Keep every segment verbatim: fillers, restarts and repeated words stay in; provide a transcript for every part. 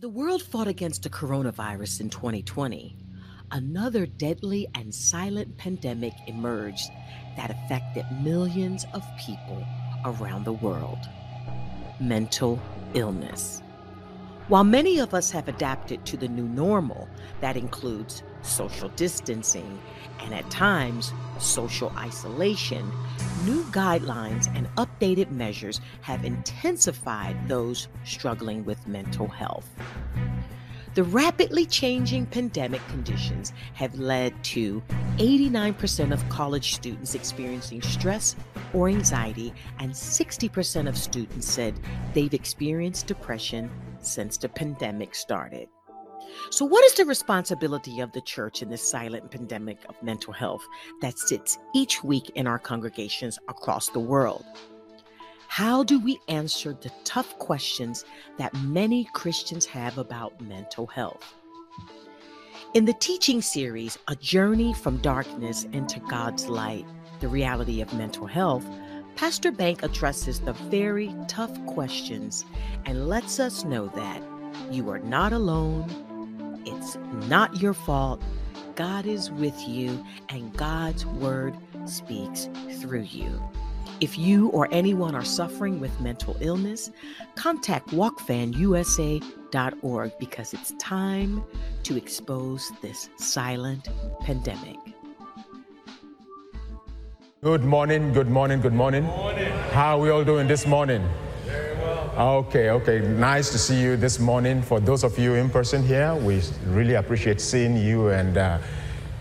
As the world fought against the coronavirus in twenty twenty, another deadly and silent pandemic emerged that affected millions of people around the world: mental illness. While many of us have adapted to the new normal that includes social distancing and at times social isolation, new guidelines and updated measures have intensified those struggling with mental health. The rapidly changing pandemic conditions have led to eighty-nine percent of college students experiencing stress or anxiety, and sixty percent of students said they've experienced depression since the pandemic started. So what is the responsibility of the church in this silent pandemic of mental health that sits each week in our congregations across the world? How do we answer the tough questions that many Christians have about mental health? In the teaching series, A Journey from Darkness into God's Light, The Reality of Mental Health, Pastor Bank addresses the very tough questions and lets us know that you are not alone, it's not your fault, God is with you, and God's word speaks through you. If you or anyone are suffering with mental illness, contact walk fan U S A dot org because it's time to expose this silent pandemic. Good morning, good morning, good morning. Good morning. How are we all doing this morning? Very well. Okay, okay. Nice to see you this morning. For those of you in person here, we really appreciate seeing you, and uh,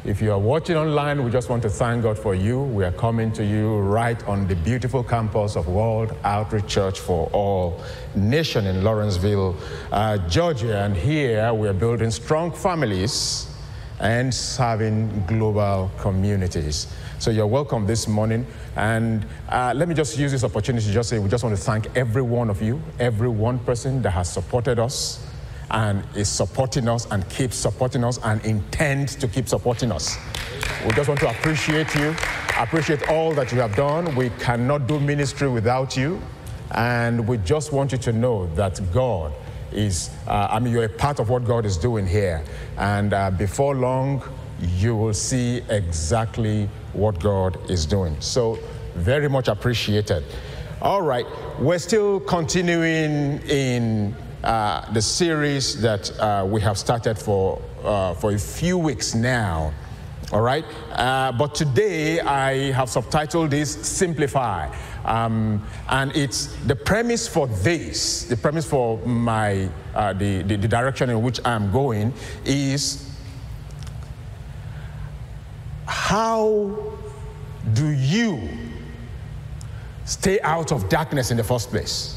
if you are watching online, we just want to thank God for you. We are coming to you right on the beautiful campus of World Outreach Church for All Nation in Lawrenceville, uh, Georgia. And here we are building strong families and serving global communities. So you're welcome this morning. And uh, let me just use this opportunity to just say we just want to thank every one of you, every one person that has supported us and is supporting us and keeps supporting us and intends to keep supporting us. We just want to appreciate you, appreciate all that you have done. We cannot do ministry without you, and we just want you to know that God is, uh, I mean, you're a part of what God is doing here, and uh, before long, you will see exactly what God is doing. So, very much appreciated. All right, we're still continuing in Uh, the series that uh, we have started for uh, for a few weeks now, all right? Uh, but today I have subtitled this Simplify. Um, and it's the premise for this, the premise for my, uh, the, the, the direction in which I'm going is, how do you stay out of darkness in the first place?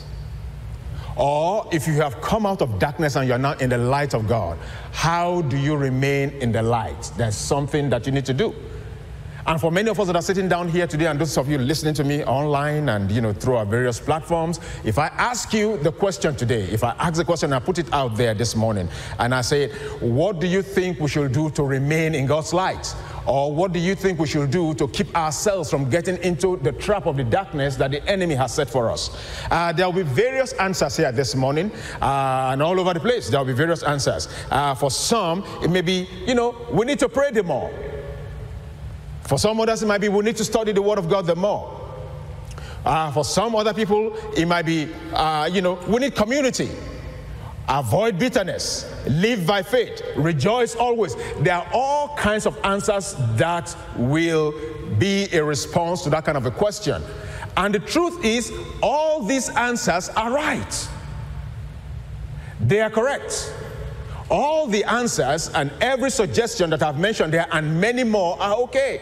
Or if you have come out of darkness and you're not in the light of God, how do you remain in the light? There's something that you need to do. And for many of us that are sitting down here today, and those of you listening to me online and, you know, through our various platforms, if I ask you the question today, if I ask the question, I put it out there this morning, and I say, what do you think we should do to remain in God's light? Or what do you think we should do to keep ourselves from getting into the trap of the darkness that the enemy has set for us? Uh, there will be various answers here this morning, uh, and all over the place there will be various answers. Uh, for some, it may be, you know, we need to pray the more. For some others, it might be we need to study the Word of God the more. Uh, for some other people, it might be, uh, you know, we need community. Avoid bitterness, live by faith, rejoice always. There are all kinds of answers that will be a response to that kind of a question. And the truth is, all these answers are right. They are correct. All the answers and every suggestion that I've mentioned there and many more are okay.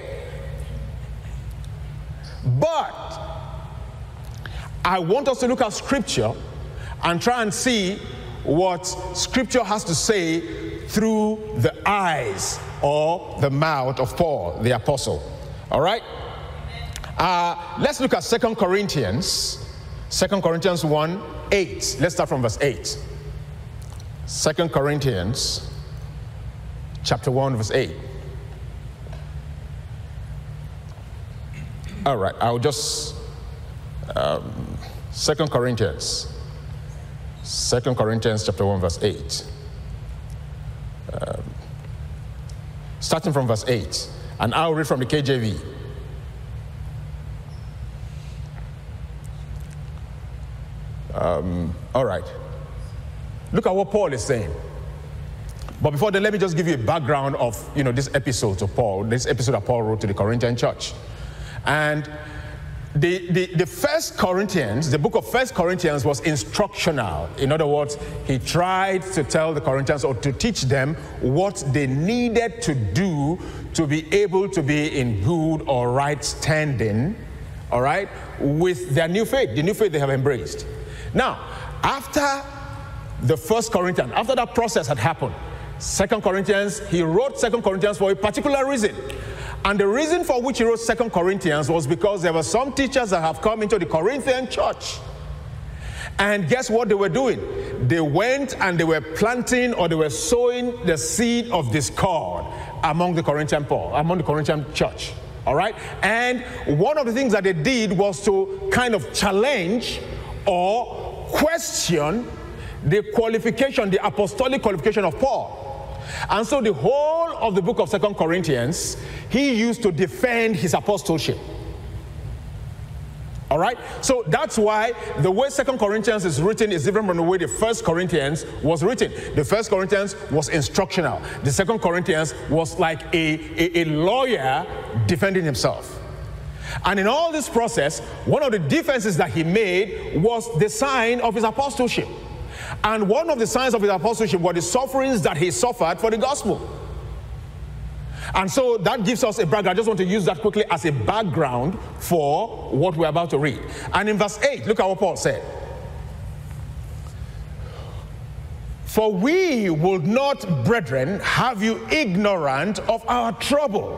But I want us to look at Scripture and try and see what Scripture has to say through the eyes or the mouth of Paul, the apostle. All right? Uh, let's look at Second Corinthians. Second Corinthians one, eight. Let's start from verse eight. Second Corinthians chapter one, verse eight. All right, I'll just... Um, Second Corinthians. Second Corinthians chapter one, verse eight. Um, starting from verse eight, and I'll read from the K J V. Um, all right. Look at what Paul is saying. But before then, let me just give you a background of, you know, this episode to Paul, this episode that Paul wrote to the Corinthian church. And the, the, the first Corinthians, the book of First Corinthians was instructional. In other words, he tried to tell the Corinthians or to teach them what they needed to do to be able to be in good or right standing, all right, with their new faith, the new faith they have embraced. Now, after the First Corinthians, after that process had happened, Second Corinthians, he wrote Second Corinthians for a particular reason. And the reason for which he wrote Second Corinthians was because there were some teachers that have come into the Corinthian church. And guess what they were doing? They went and they were planting or they were sowing the seed of discord among the Corinthian Paul, among the Corinthian church. All right? And one of the things that they did was to kind of challenge or question the qualification, the apostolic qualification of Paul. And so the whole of the book of Second Corinthians, he used to defend his apostleship. All right? So that's why the way Second Corinthians is written is different from the way the First Corinthians was written. The First Corinthians was instructional. The Second Corinthians was like a, a, a lawyer defending himself. And in all this process, one of the defenses that he made was the sign of his apostleship. And one of the signs of his apostleship were the sufferings that he suffered for the gospel. And so that gives us a background. I just want to use that quickly as a background for what we're about to read. And in verse eight, look at what Paul said. For we would not, brethren, have you ignorant of our trouble,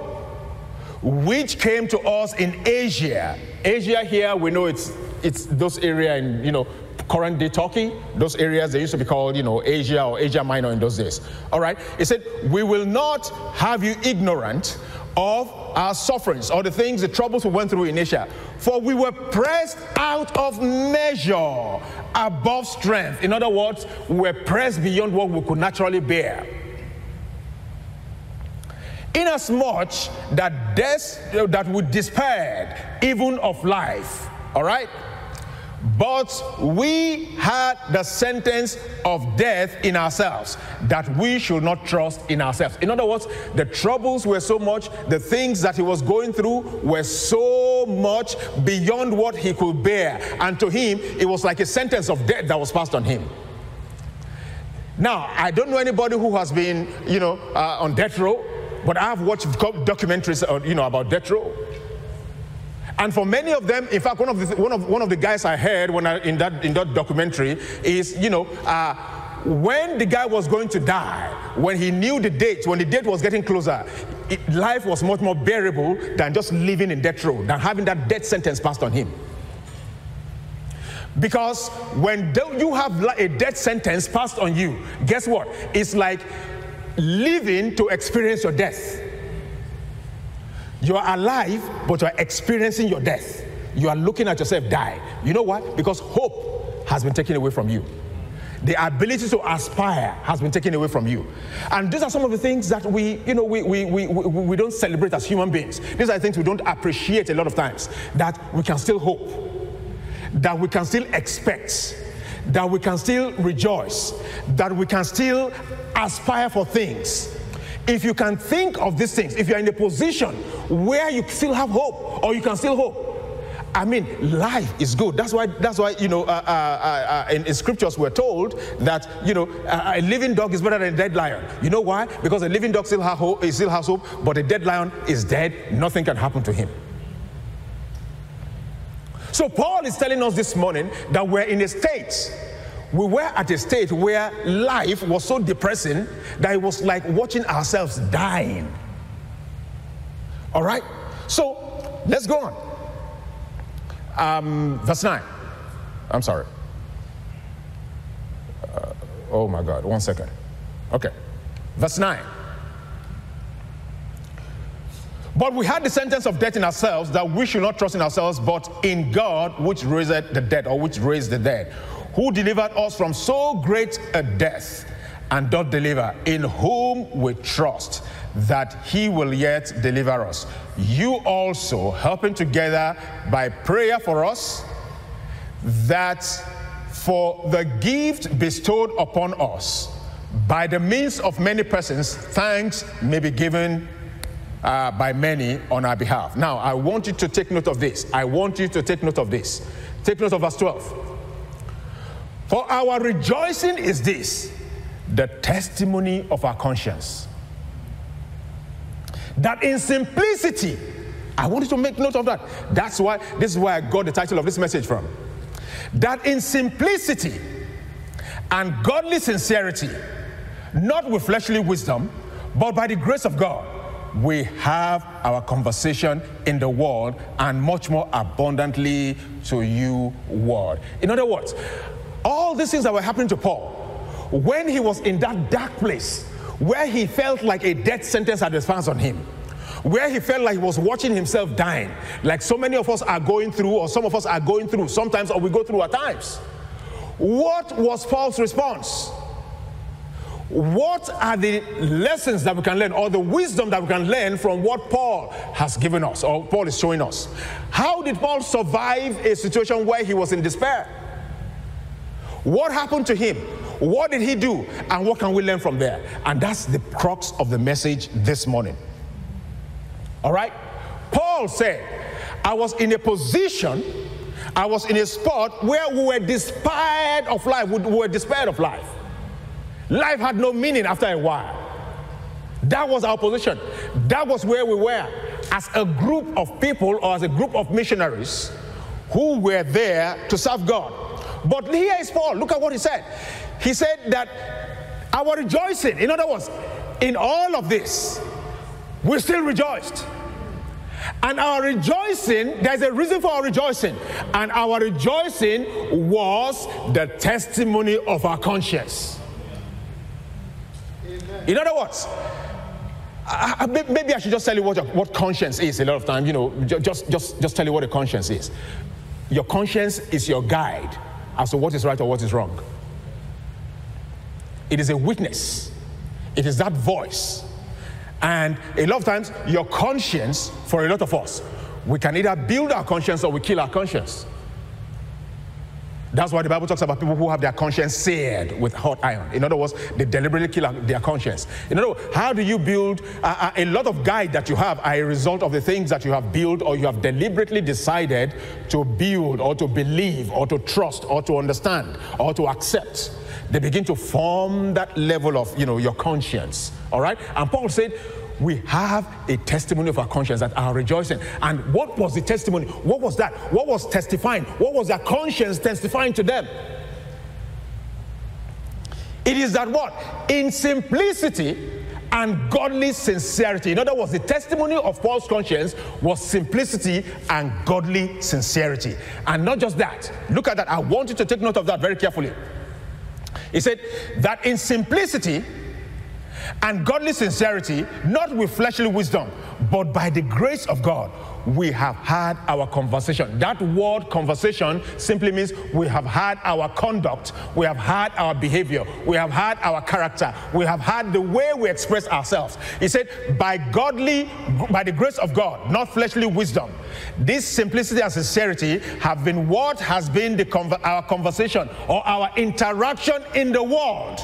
which came to us in Asia. Asia here, we know it's, it's those area in, you know, current day Turkey, those areas they used to be called, you know, Asia or Asia Minor in those days. All right, it said, we will not have you ignorant of our sufferings or the things, the troubles we went through in Asia. For we were pressed out of measure, above strength. In other words, we were pressed beyond what we could naturally bear. Inasmuch that death, that we despaired even of life. All right. But we had the sentence of death in ourselves, that we should not trust in ourselves. In other words, the troubles were so much, the things that he was going through were so much beyond what he could bear. And to him, it was like a sentence of death that was passed on him. Now, I don't know anybody who has been, you know, uh, on death row, but I've watched documentaries, uh, you know, about death row. And for many of them, in fact, one of the one of one of the guys I heard when I, in that in that documentary is, you know, uh, when the guy was going to die, when he knew the date, when the date was getting closer, it, life was much more bearable than just living in death row, than having that death sentence passed on him. Because when you have a death sentence passed on you, guess what? It's like living to experience your death. You are alive, but you are experiencing your death. You are looking at yourself die. You know what? Because hope has been taken away from you. The ability to aspire has been taken away from you. And these are some of the things that we, you know, we, we, we, we, we don't celebrate as human beings. These are things we don't appreciate a lot of times, that we can still hope, that we can still expect, that we can still rejoice, that we can still aspire for things. If you can think of these things, if you're in a position where you still have hope, or you can still hope, I mean, life is good. That's why, that's why you know, uh, uh, uh, in, in scriptures we're told that, you know, uh, a living dog is better than a dead lion. You know why? Because a living dog still has hope, still has hope, but a dead lion is dead. Nothing can happen to him. So Paul is telling us this morning that we're in a state We were at a state where life was so depressing that it was like watching ourselves dying. All right? So, let's go on. Um, verse nine. I'm sorry. Uh, oh my God, one second. Okay. Verse nine. But we had the sentence of death in ourselves, that we should not trust in ourselves, but in God, which raised the dead, or which raised the dead. who delivered us from so great a death, and doth deliver, in whom we trust, that he will yet deliver us. You also helping together by prayer for us, that for the gift bestowed upon us, by the means of many persons, thanks may be given uh, by many on our behalf. Now, I want you to take note of this. I want you to take note of this. Take note of verse twelve. For our rejoicing is this, the testimony of our conscience, that in simplicity, I want you to make note of that. That's why, this is where I got the title of this message from. That in simplicity and godly sincerity, not with fleshly wisdom, but by the grace of God, we have our conversation in the world, and much more abundantly to you, world. In other words, all these things that were happening to Paul, when he was in that dark place, where he felt like a death sentence had been passed on him, where he felt like he was watching himself dying, like so many of us are going through, or some of us are going through sometimes, or we go through at times. What was Paul's response? What are the lessons that we can learn, or the wisdom that we can learn from what Paul has given us, or Paul is showing us? How did Paul survive a situation where he was in despair? What happened to him? What did he do, and what can we learn from there? And that's the crux of the message this morning. All right? Paul said, I was in a position, I was in a spot where we were despaired of life. We were despaired of life. Life had no meaning after a while. That was our position. That was where we were as a group of people, or as a group of missionaries who were there to serve God. But here is Paul. Look at what he said. He said that our rejoicing, in other words, in all of this, we still rejoiced. And our rejoicing, there's a reason for our rejoicing. And our rejoicing was the testimony of our conscience. Amen. In other words, I, I, maybe I should just tell you what, what conscience is a lot of times. You know, just, just, just tell you what a conscience is. Your conscience is your guide as to what is right or what is wrong. It is a witness. It is that voice. And a lot of times, your conscience, for a lot of us, we can either build our conscience or we kill our conscience. That's why the Bible talks about people who have their conscience seared with hot iron. In other words, they deliberately kill their conscience. In other words, how do you build? Uh, a lot of guide that you have are a result of the things that you have built, or you have deliberately decided to build, or to believe, or to trust, or to understand, or to accept. They begin to form that level of, you know, your conscience, all right? And Paul said, we have a testimony of our conscience that are rejoicing. And what was the testimony? What was that? What was testifying? What was their conscience testifying to them? It is that what? In simplicity and godly sincerity. In other words, the testimony of Paul's conscience was simplicity and godly sincerity. And not just that. Look at that. I want you to take note of that very carefully. He said that in simplicity and godly sincerity, not with fleshly wisdom, but by the grace of God, we have had our conversation. That word conversation simply means we have had our conduct, we have had our behavior, we have had our character, we have had the way we express ourselves. He said, by godly, by the grace of God, not fleshly wisdom. This simplicity and sincerity have been what has been the con- our conversation, or our interaction in the world,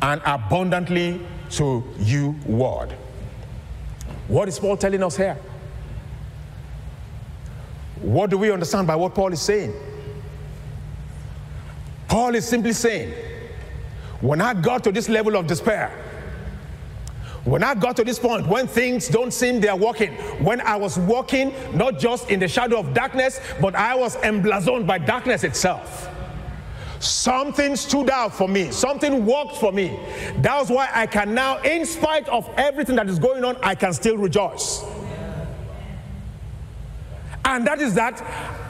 and abundantly to you, world. What is Paul telling us here? What do we understand by what Paul is saying? Paul is simply saying, when I got to this level of despair, when I got to this point, when things don't seem they're working, when I was walking not just in the shadow of darkness, but I was emblazoned by darkness itself, something stood out for me. Something worked for me. That was why I can now, in spite of everything that is going on, I can still rejoice. And that is that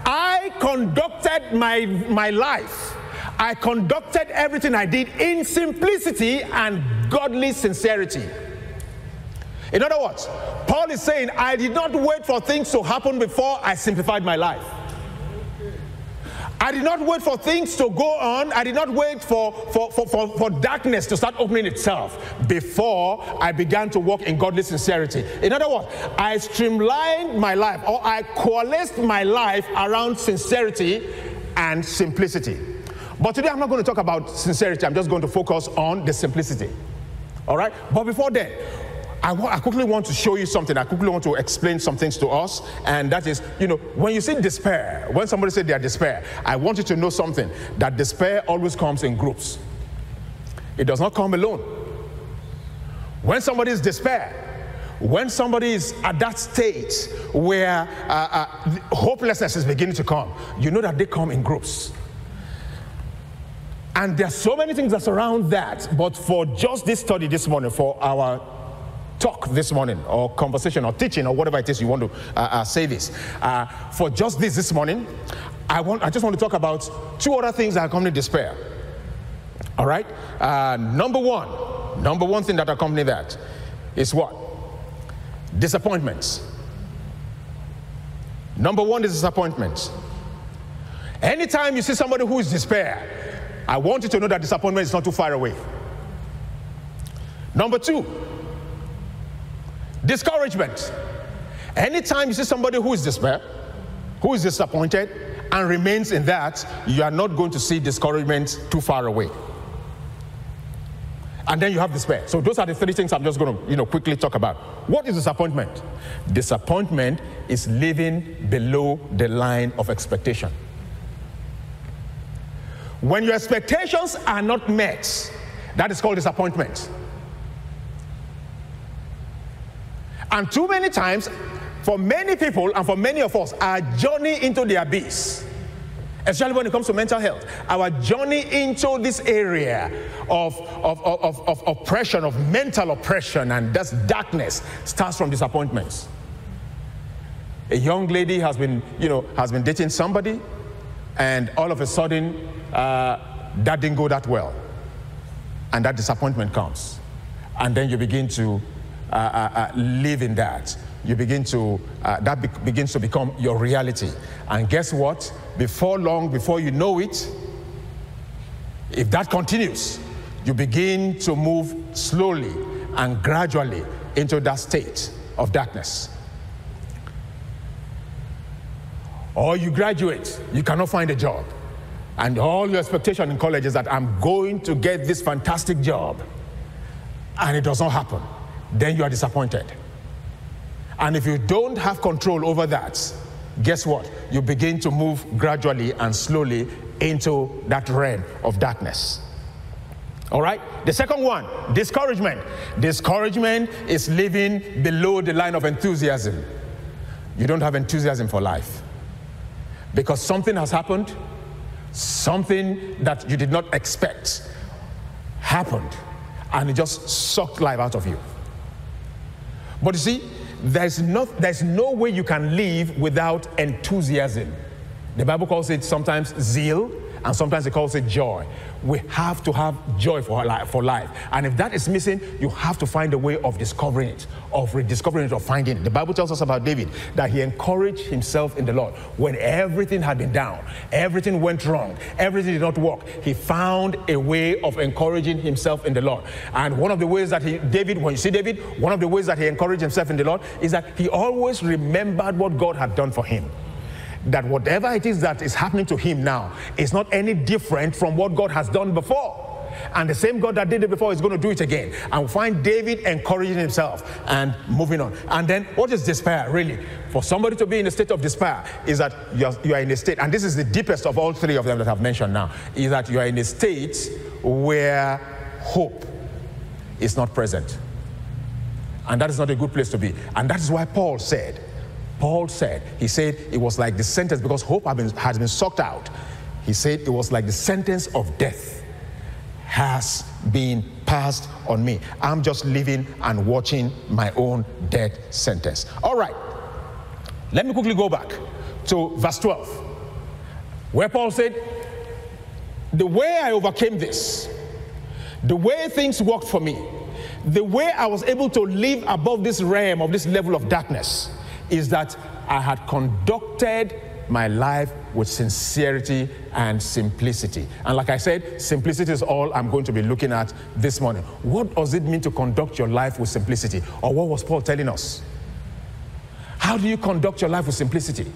I conducted my, my life. I conducted everything I did in simplicity and godly sincerity. In other words, Paul is saying, I did not wait for things to happen before I simplified my life. I did not wait for things to go on. I did not wait for, for, for, for, for darkness to start opening itself before I began to walk in godly sincerity. In other words, I streamlined my life, or I coalesced my life around sincerity and simplicity. But today I'm not going to talk about sincerity. I'm just going to focus on the simplicity. All right? But before that, I, I quickly want to show you something. I quickly want to explain some things to us, and that is, you know, when you see despair, when somebody says they are despair, I want you to know something, that despair always comes in groups. It does not come alone. When somebody is despair, when somebody is at that stage where uh, uh, hopelessness is beginning to come, you know that they come in groups. And there are so many things that surround that, but for just this study this morning, for our talk this morning, or conversation, or teaching, or whatever it is you want to uh, uh, say this. Uh, for just this this morning, I want I just want to talk about two other things that accompany despair. All right? Uh, number one, number one thing that accompany that is what? Disappointments. Number one is disappointments. Anytime you see somebody who is despair, I want you to know that disappointment is not too far away. Number two, discouragement. Anytime you see somebody who is despair, who is disappointed, and remains in that, you are not going to see discouragement too far away. And then you have despair. So those are the three things I'm just going to, you know, quickly talk about. What is disappointment? Disappointment is living below the line of expectation. When your expectations are not met, that is called disappointment. And too many times, for many people and for many of us, our journey into the abyss, especially when it comes to mental health, our journey into this area of, of, of, of, of oppression, of mental oppression, and that's darkness, starts from disappointments. A young lady has been, you know, has been dating somebody, and all of a sudden, uh, that didn't go that well. And that disappointment comes. And then you begin to Uh, uh, uh, live in that. You begin to, uh, that be begins to become your reality. And guess what? Before long, before you know it, if that continues, you begin to move slowly and gradually into that state of darkness. Or you graduate, you cannot find a job. And all your expectation in college is that I'm going to get this fantastic job. And it does not happen. Then you are disappointed. And if you don't have control over that, guess what? You begin to move gradually and slowly into that realm of darkness. All right? The second one, discouragement. Discouragement is living below the line of enthusiasm. You don't have enthusiasm for life because something has happened, something that you did not expect happened, and it just sucked life out of you. But you see, there's no, there's no way you can live without enthusiasm. The Bible calls it sometimes zeal, and sometimes it calls it joy. We have to have joy for life, for life. And if that is missing, you have to find a way of discovering it, of rediscovering it, of finding it. The Bible tells us about David that he encouraged himself in the Lord. When everything had been down, everything went wrong, everything did not work, he found a way of encouraging himself in the Lord. And one of the ways that he, David, when you see David, one of the ways that he encouraged himself in the Lord is that he always remembered what God had done for him. That whatever it is that is happening to him now is not any different from what God has done before. And the same God that did it before is going to do it again. And we find David encouraging himself and moving on. And then what is despair, really? For somebody to be in a state of despair is that you are, you are in a state, and this is the deepest of all three of them that I've mentioned now, is that you are in a state where hope is not present. And that is not a good place to be. And that is why Paul said, Paul said, he said it was like the sentence, because hope had been, had been sucked out. He said it was like the sentence of death has been passed on me. I'm just living and watching my own death sentence. All right, let me quickly go back to verse twelve, where Paul said, the way I overcame this, the way things worked for me, the way I was able to live above this realm of this level of darkness, is that I had conducted my life with sincerity and simplicity. And like I said, simplicity is all I'm going to be looking at this morning. What does it mean to conduct your life with simplicity? Or what was Paul telling us? How do you conduct your life with simplicity?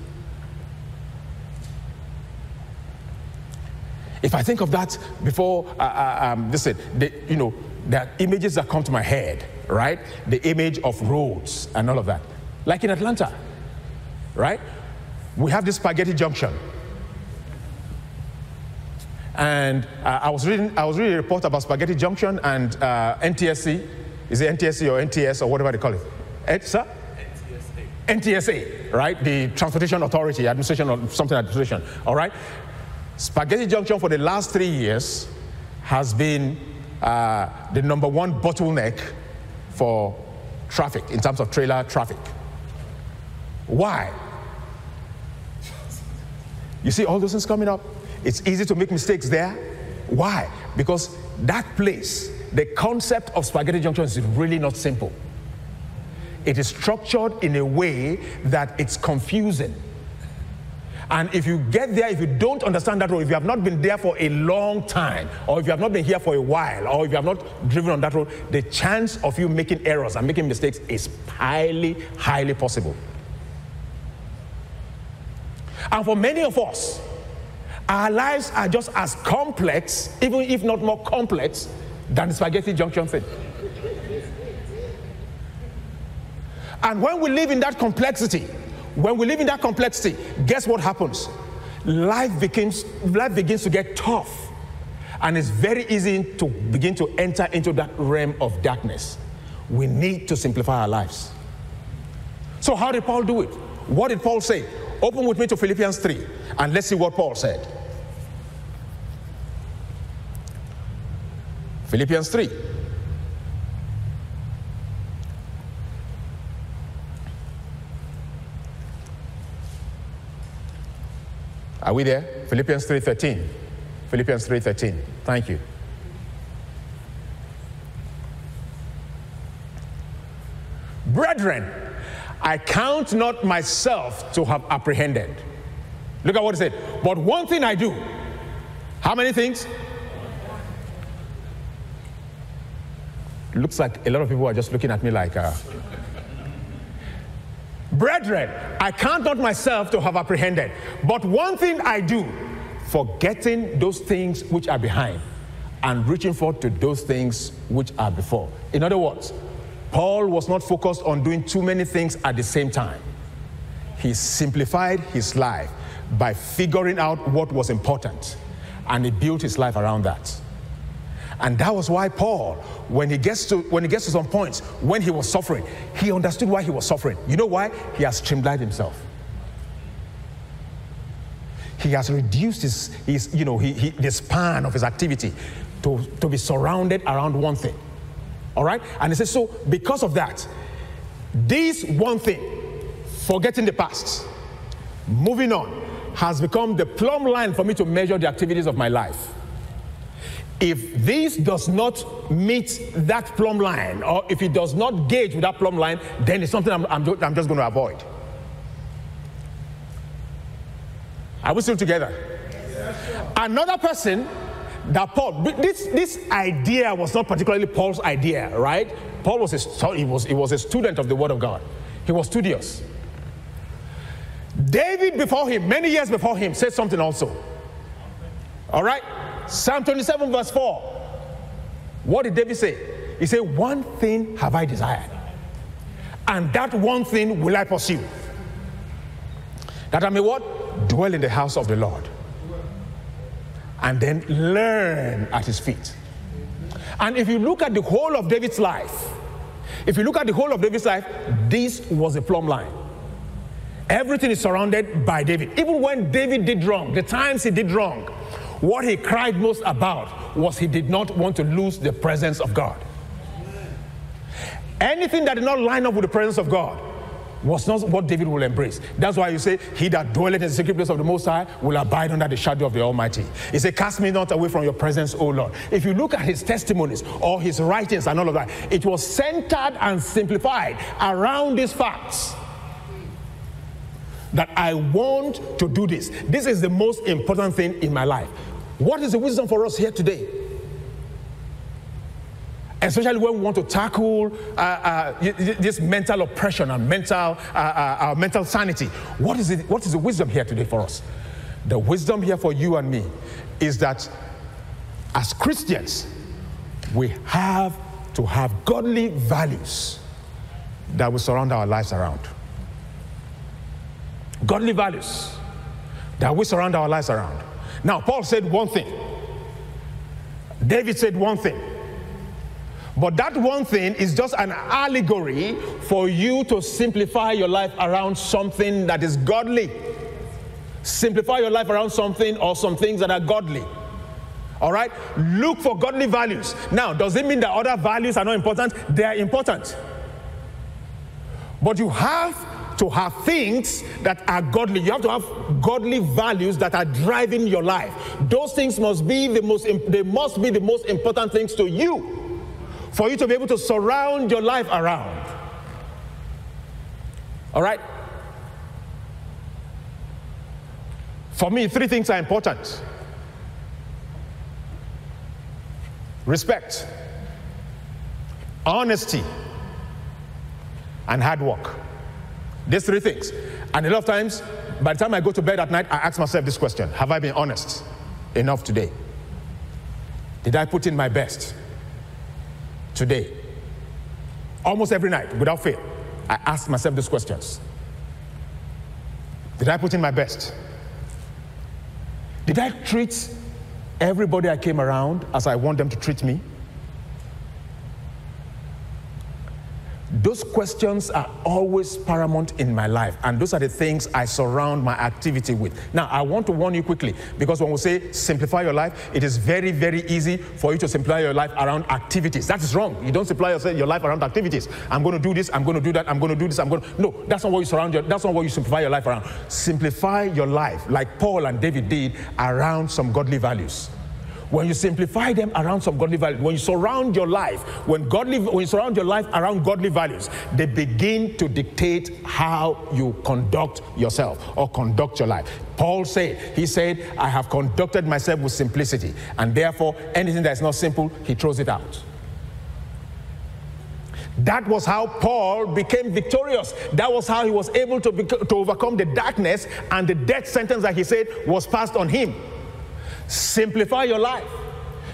If I think of that before, uh, um, this is the, you know, there are images that come to my head, right? The image of roads and all of that. Like in Atlanta, right? We have this Spaghetti Junction. And uh, I was reading, I was reading a report about Spaghetti Junction and uh, N T S A. Is it N T S A or N T S or whatever they call it? EDSA? N T S A. N T S A, right? The Transportation Authority, Administration or something administration, all right? Spaghetti Junction for the last three years has been uh, the number one bottleneck for traffic, in terms of trailer traffic. Why? You see all those things coming up? It's easy to make mistakes there. Why? Because that place, the concept of Spaghetti Junction is really not simple. It is structured in a way that it's confusing. And if you get there, if you don't understand that road, if you have not been there for a long time, or if you have not been here for a while, or if you have not driven on that road, the chance of you making errors and making mistakes is highly, highly possible. And for many of us, our lives are just as complex, even if not more complex, than the Spaghetti Junction thing. And when we live in that complexity, When we live in that complexity, guess what happens? Life begins, life begins to get tough. And it's very easy to begin to enter into that realm of darkness. We need to simplify our lives. So how did Paul do it? What did Paul say? Open with me to Philippians three, and let's see what Paul said. Philippians three. Are we there? Philippians three thirteen. Philippians three thirteen. Thank you. Brethren, I count not myself to have apprehended. Look at what it said. But one thing I do. How many things? Looks like a lot of people are just looking at me like, uh, Brethren, I count not myself to have apprehended, but one thing I do, forgetting those things which are behind and reaching forth to those things which are before. In other words, Paul was not focused on doing too many things at the same time. He simplified his life by figuring out what was important, and he built his life around that. And that was why Paul, when he gets to when he gets to some points, when he was suffering, he understood why he was suffering. You know why? He has streamlined himself. He has reduced his, his you know, he, he, the span of his activity to, to be surrounded around one thing. All right? And he says, so because of that, this one thing, forgetting the past, moving on, has become the plumb line for me to measure the activities of my life. If this does not meet that plumb line, or if it does not gauge with that plumb line, then it's something I'm, I'm, I'm just going to avoid. Are we still together? Yes. Another person that Paul, this, this idea was not particularly Paul's idea, right? Paul was a, he was, he was a student of the Word of God. He was studious. David before him, many years before him, said something also. All right? Psalm twenty-seven verse four. What did David say? He said, one thing have I desired, and that one thing will I pursue, that I may what? Dwell in the house of the Lord, and then learn at his feet. And if you look at the whole of David's life, if you look at the whole of David's life, this was a plumb line. Everything is surrounded by David. Even when David did wrong, the times he did wrong, what he cried most about was he did not want to lose the presence of God. Anything that did not line up with the presence of God was not what David will embrace. That's why you say, he that dwelleth in the secret place of the Most High will abide under the shadow of the Almighty. He said, cast me not away from your presence, O Lord. If you look at his testimonies or his writings and all of that, it was centered and simplified around these facts. that I want to do this. This is the most important thing in my life. What is the wisdom for us here today? Especially when we want to tackle uh, uh, this mental oppression and mental, uh, uh, our mental sanity. What is it, what is the wisdom here today for us? The wisdom here for you and me is that as Christians, we have to have godly values that will surround our lives around. Godly values that we surround our lives around. Now, Paul said one thing. David said one thing. But that one thing is just an allegory for you to simplify your life around something that is godly. Simplify your life around something or some things that are godly. All right? Look for godly values. Now, does it mean that other values are not important? They are important. But you have to have things that are godly. You have to have godly values that are driving your life. Those things must be the most, they must be the most important things to you for you to be able to surround your life around. All right? For me, three things are important. Respect, honesty, and hard work. These three things. And a lot of times, by the time I go to bed at night, I ask myself this question: have I been honest enough today? Did I put in my best today? Almost every night, without fail, I ask myself these questions. Did I put in my best? Did I treat everybody I came around as I want them to treat me? Those questions are always paramount in my life, and those are the things I surround my activity with. Now, I want to warn you quickly, because when we say simplify your life, it is very, very easy for you to simplify your life around activities. That is wrong. You don't simplify your life around activities. I'm going to do this, I'm going to do that, I'm going to do this, I'm going to... No, that's not what you surround your... That's not what you simplify your life around. Simplify your life, like Paul and David did, around some godly values. When you simplify them around some godly values, when you surround your life, when godly, when you surround your life around godly values, they begin to dictate how you conduct yourself or conduct your life. Paul said, he said, I have conducted myself with simplicity, and therefore anything that is not simple, he throws it out. That was how Paul became victorious. That was how he was able to, to overcome the darkness, and the death sentence that he said was passed on him. Simplify your life.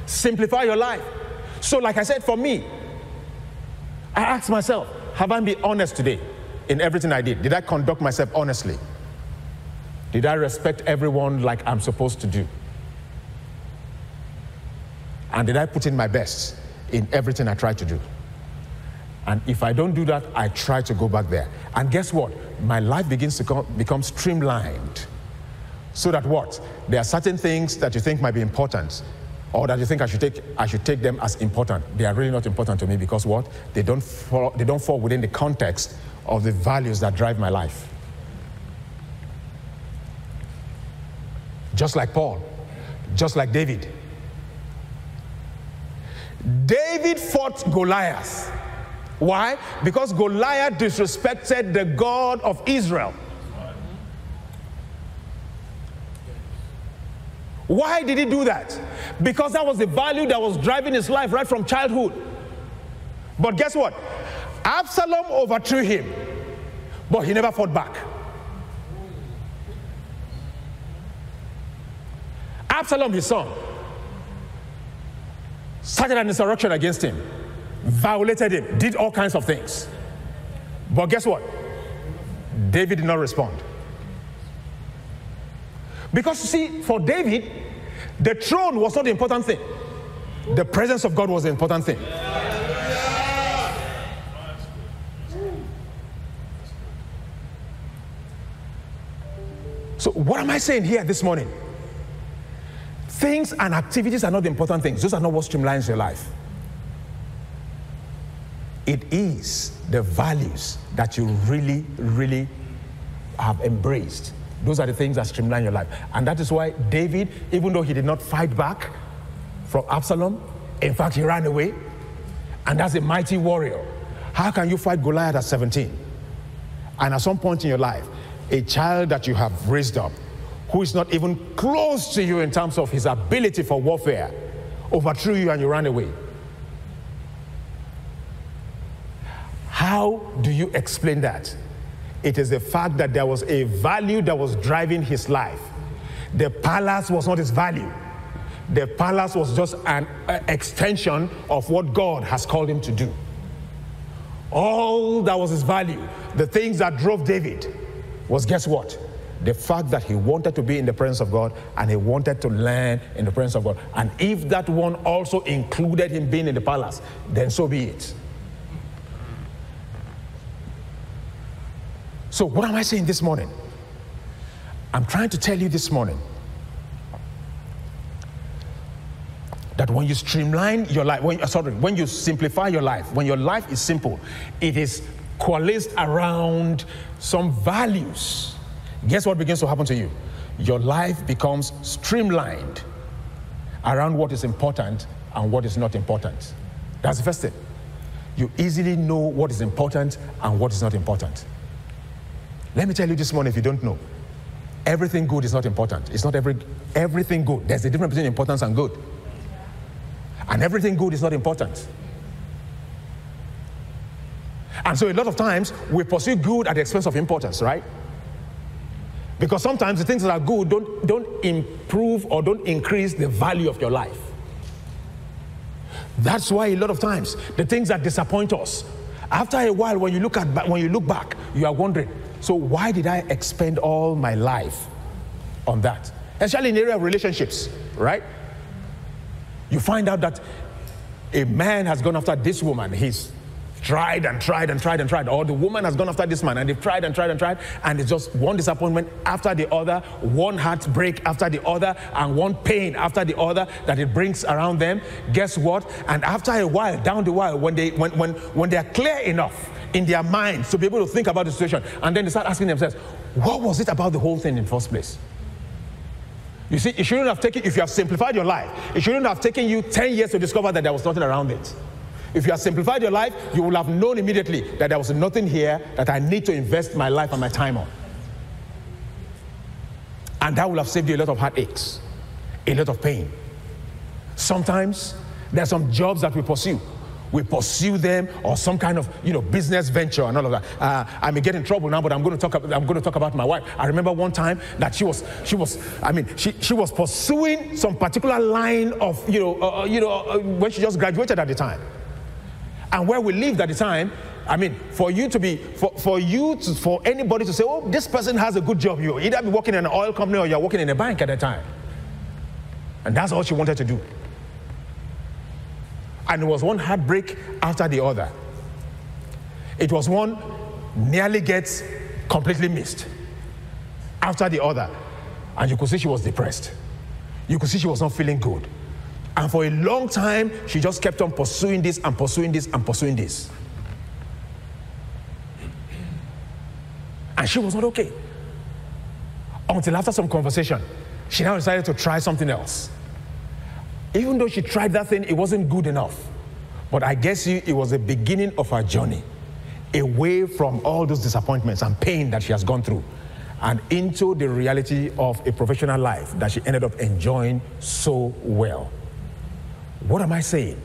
Simplify your life. So like I said, for me, I asked myself, have I been honest today in everything I did? Did I conduct myself honestly? Did I respect everyone like I'm supposed to do? And did I put in my best in everything I try to do? And if I don't do that, I try to go back there. And guess what? My life begins to come, become streamlined. So that what? There are certain things that you think might be important, or that you think I should take, I should take them as important. They are really not important to me, because what? They don't fall, they don't fall within the context of the values that drive my life. Just like Paul, just like David. David fought Goliath. Why? Because Goliath disrespected the God of Israel. Why did he do that? Because that was the value that was driving his life right from childhood. But guess what? Absalom overthrew him, but he never fought back. Absalom, his son, started an insurrection against him, violated him, did all kinds of things. But guess what? David did not respond. Because you see, for David, the throne was not the important thing. The presence of God was the important thing. So what am I saying here this morning? Things and activities are not the important things. Those are not what streamlines your life. It is the values that you really, really have embraced. Those are the things that streamline your life. And that is why David, even though he did not fight back from Absalom, in fact, he ran away. And that's a mighty warrior. How can you fight Goliath at seventeen? And at some point in your life, a child that you have raised up, who is not even close to you in terms of his ability for warfare, overthrew you and you ran away. How do you explain that? It is the fact that there was a value that was driving his life. The palace was not his value. The palace was just an extension of what God has called him to do. All that was his value, the things that drove David, was, guess what? The fact that he wanted to be in the presence of God and he wanted to learn in the presence of God. And if that one also included him being in the palace, then so be it. So what am I saying this morning? I'm trying to tell you this morning that when you streamline your life, when, sorry, when you simplify your life, when your life is simple, it is coalesced around some values. Guess what begins to happen to you? Your life becomes streamlined around what is important and what is not important. That's the first thing. You easily know what is important and what is not important. Let me tell you this morning, if you don't know, everything good is not important. It's not every, everything good. There's a difference between importance and good. And everything good is not important. And so a lot of times, we pursue good at the expense of importance, right? Because sometimes the things that are good don't, don't improve or don't increase the value of your life. That's why a lot of times, the things that disappoint us, after a while, when you look, at, when you look back, you are wondering, so why did I expend all my life on that? Especially in the area of relationships, right? You find out that a man has gone after this woman. He's tried and tried and tried and tried. Or the woman has gone after this man, and they've tried and tried and tried. And it's just one disappointment after the other, one heartbreak after the other, and one pain after the other that it brings around them. Guess what? And after a while, down the while, when they, when, when, when they are clear enough in their minds to be able to think about the situation, and then they start asking themselves, what was it about the whole thing in the first place? You see, it shouldn't have taken, if you have simplified your life, it shouldn't have taken you ten years to discover that there was nothing around it. If you have simplified your life, you will have known immediately that there was nothing here that I need to invest my life and my time on. And that will have saved you a lot of heartaches, a lot of pain. Sometimes there are some jobs that we pursue. We pursue them, or some kind of, you know, business venture and all of that. Uh, I may get in trouble now, but I'm going to talk. I'm going to talk about my wife. I remember one time that she was, she was. I mean, she she was pursuing some particular line of, you know, uh, you know, uh, when she just graduated at the time, and where we lived at the time. I mean, for you to be, for, for you to, for anybody to say, oh, this person has a good job. You either be working in an oil company or you're working in a bank at the time, and that's all she wanted to do. And it was one heartbreak after the other. It was one nearly gets completely missed after the other. And you could see she was depressed. You could see she was not feeling good. And for a long time, she just kept on pursuing this and pursuing this and pursuing this. And she was not okay. Until after some conversation, she now decided to try something else. Even though she tried that thing, it wasn't good enough. But I guess you, it was the beginning of her journey, away from all those disappointments and pain that she has gone through, and into the reality of a professional life that she ended up enjoying so well. What am I saying?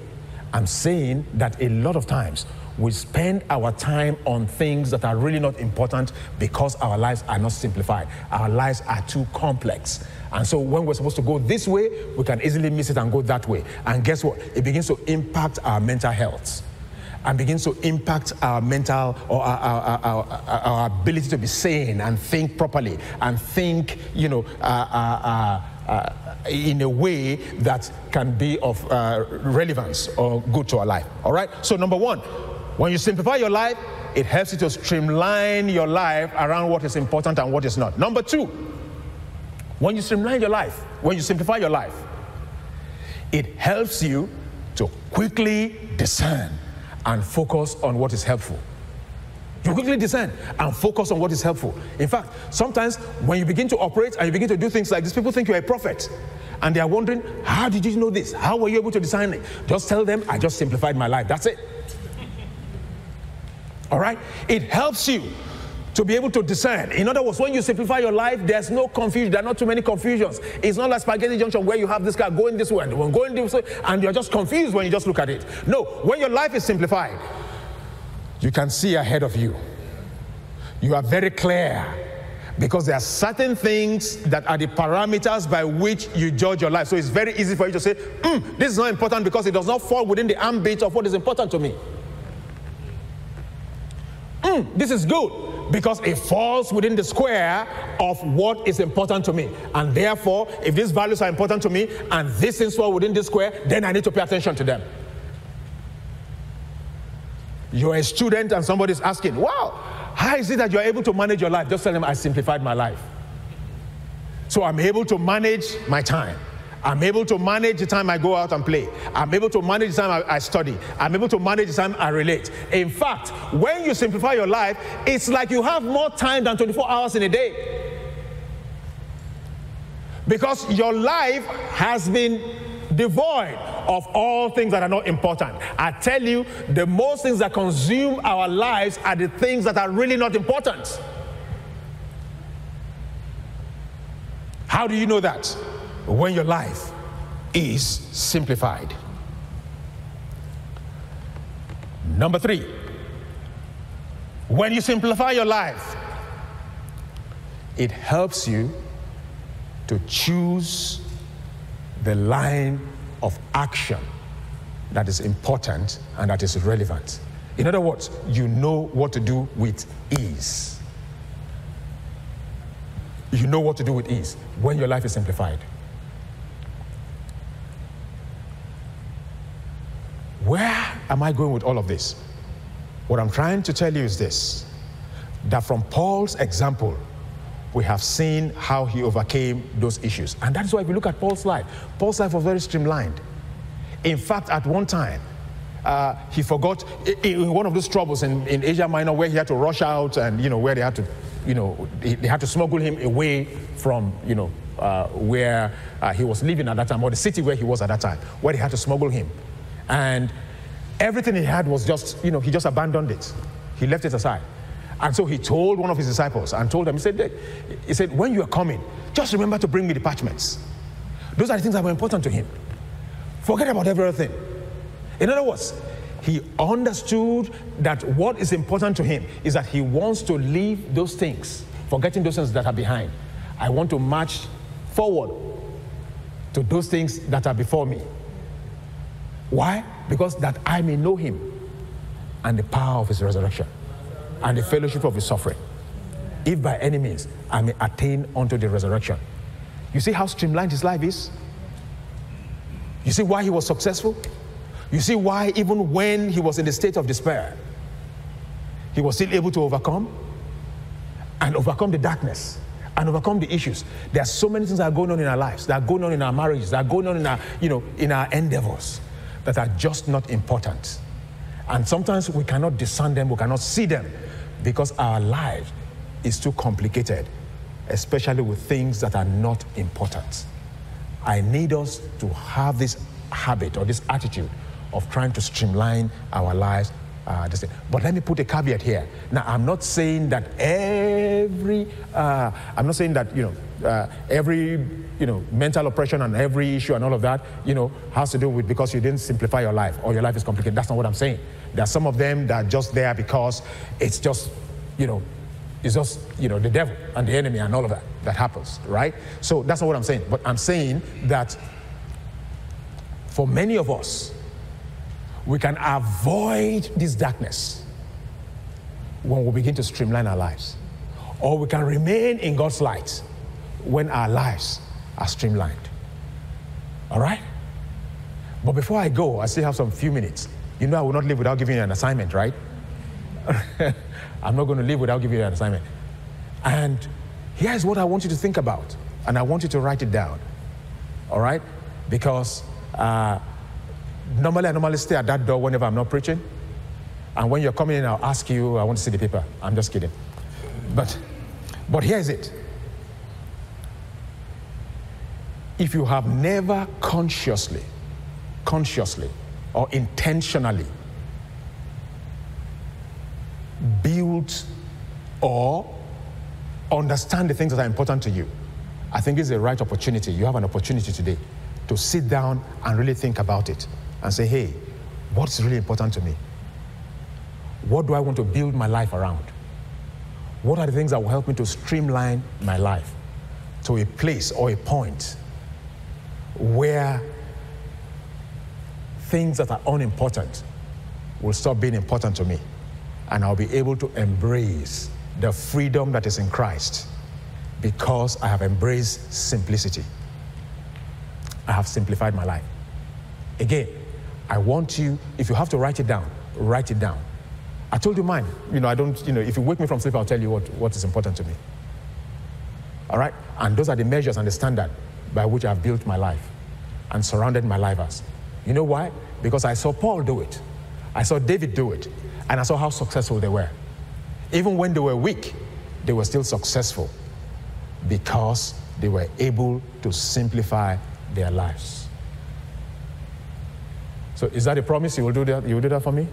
I'm saying that a lot of times we spend our time on things that are really not important because our lives are not simplified. Our lives are too complex. And so when we're supposed to go this way, we can easily miss it and go that way. And guess what? It begins to impact our mental health, and begins to impact our mental, or our, our, our, our, our ability to be sane and think properly and think, you know, uh, uh, uh, uh, in a way that can be of uh, relevance or good to our life. All right? So number one, when you simplify your life, it helps you to streamline your life around what is important and what is not. Number two, when you streamline your life, when you simplify your life, it helps you to quickly discern and focus on what is helpful. You quickly discern and focus on what is helpful. In fact, sometimes when you begin to operate and you begin to do things like this, people think you're a prophet. And they are wondering, how did you know this? How were you able to discern it? Just tell them, I just simplified my life. That's it. All right? It helps you to be able to discern. In other words, when you simplify your life, there's no confusion. There are not too many confusions. It's not like Spaghetti Junction where you have this car going this way and going this way, and you're just confused when you just look at it. No, when your life is simplified, you can see ahead of you. You are very clear, because there are certain things that are the parameters by which you judge your life. So it's very easy for you to say, mm, this is not important because it does not fall within the ambit of what is important to me. Mm, this is good because it falls within the square of what is important to me. And therefore, if these values are important to me and these things fall within this square, then I need to pay attention to them. You're a student and somebody's asking, wow, how is it that you're able to manage your life? Just tell them, I simplified my life. So I'm able to manage my time. I'm able to manage the time I go out and play. I'm able to manage the time I, I study. I'm able to manage the time I relate. In fact, when you simplify your life, it's like you have more time than twenty-four hours in a day. Because your life has been devoid of all things that are not important. I tell you, the most things that consume our lives are the things that are really not important. How do you know that? When your life is simplified. Number three, when you simplify your life, it helps you to choose the line of action that is important and that is relevant. In other words, you know what to do with ease. You know what to do with ease when your life is simplified. Where am I going with all of this? What I'm trying to tell you is this, that from Paul's example, we have seen how he overcame those issues. And that's why if you look at Paul's life, Paul's life was very streamlined. In fact, at one time, uh, he forgot, in one of those troubles in, in Asia Minor where he had to rush out and, you know, where they had to, you know, they had to smuggle him away from, you know, uh, where uh, he was living at that time, or the city where he was at that time, where they had to smuggle him. And everything he had was just, you know, he just abandoned it. He left it aside. And so he told one of his disciples and told them, he said, he said, when you are coming, just remember to bring me the parchments. Those are the things that were important to him. Forget about everything. In other words, he understood that what is important to him is that he wants to leave those things, forgetting those things that are behind. I want to march forward to those things that are before me. Why? Because that I may know him and the power of his resurrection, and the fellowship of his suffering, if by any means I may attain unto the resurrection. You see how streamlined his life is? You see why he was successful? You see why even when he was in the state of despair, he was still able to overcome and overcome the darkness and overcome the issues. There are so many things that are going on in our lives, that are going on in our marriages, that are going on in our, you know, in our endeavors that are just not important. And sometimes we cannot discern them, we cannot see them, because our life is too complicated, especially with things that are not important. I need us to have this habit or this attitude of trying to streamline our lives. Uh, but let me put a caveat here. Now, I'm not saying that every, uh, I'm not saying that, you know, uh, every, you know, mental oppression and every issue and all of that, you know, has to do with because you didn't simplify your life or your life is complicated. That's not what I'm saying. There are some of them that are just there because it's just, you know, it's just, you know, the devil and the enemy and all of that that happens, right? So that's not what I'm saying. But I'm saying that for many of us, we can avoid this darkness when we begin to streamline our lives. Or we can remain in God's light when our lives are streamlined. All right? But before I go, I still have some few minutes. You know I will not live without giving you an assignment, right? I'm not going to live without giving you an assignment. And here's what I want you to think about. And I want you to write it down. All right? Because uh, Normally, I normally stay at that door whenever I'm not preaching. And when you're coming in, I'll ask you, I want to see the paper. I'm just kidding. But, but here's it. If you have never consciously, consciously, or intentionally built or understand the things that are important to you, I think it's the right opportunity. You have an opportunity today to sit down and really think about it and say, hey, what's really important to me? What do I want to build my life around? What are the things that will help me to streamline my life to a place or a point where things that are unimportant will stop being important to me, and I'll be able to embrace the freedom that is in Christ because I have embraced simplicity. I have simplified my life. Again, I want you, if you have to write it down, write it down. I told you mine. You know, I don't, you know, if you wake me from sleep, I'll tell you what, what is important to me. All right? And those are the measures and the standard by which I've built my life and surrounded my life as. You know why? Because I saw Paul do it. I saw David do it. And I saw how successful they were. Even when they were weak, they were still successful because they were able to simplify their lives. So is that a promise? You will do that, you will do that for me?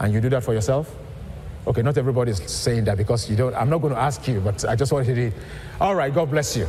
And you do that for yourself? Okay, not everybody is saying that because you don't, I'm not going to ask you, but I just want to hear it. All right, God bless you.